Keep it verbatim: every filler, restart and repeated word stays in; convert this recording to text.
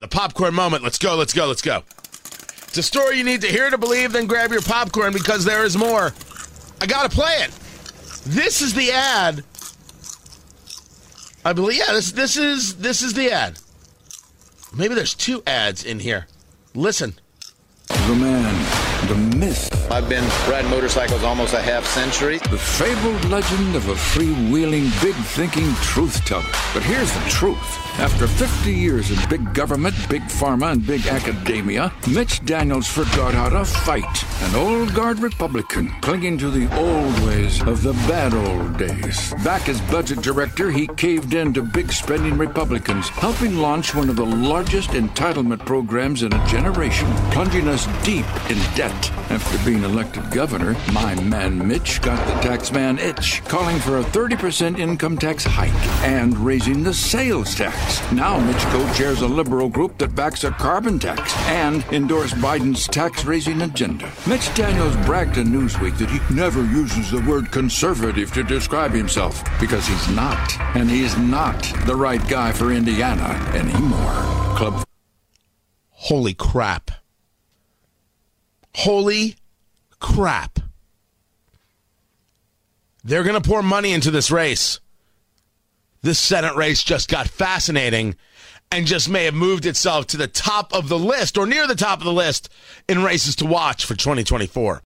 The popcorn moment. Let's go, let's go, let's go. It's a story you need to hear to believe, then grab your popcorn because there is more. I gotta play it. This is the ad. I believe, yeah, this this is this is the ad. Maybe there's two ads in here. Listen. The man, the myth. I've been riding motorcycles almost a half century. The fabled legend of a freewheeling, big-thinking truth-teller. But here's the truth. After fifty years of big government, big pharma, and big academia, Mitch Daniels forgot how to fight. An old guard Republican clinging to the old ways of the bad old days. Back as budget director, he caved in to big-spending Republicans, helping launch one of the largest entitlement programs in a generation, plunging us deep in debt. After being elected governor, my man Mitch got the tax man itch, calling for a thirty percent income tax hike and raising the sales tax. Now Mitch co-chairs a liberal group that backs a carbon tax and endorsed Biden's tax-raising agenda. Mitch Daniels bragged to Newsweek that he never uses the word conservative to describe himself because he's not, and he's not the right guy for Indiana anymore. Club. Holy crap. Holy crap. They're going to pour money into this race. This Senate race just got fascinating and just may have moved itself to the top of the list or near the top of the list in races to watch for twenty twenty-four.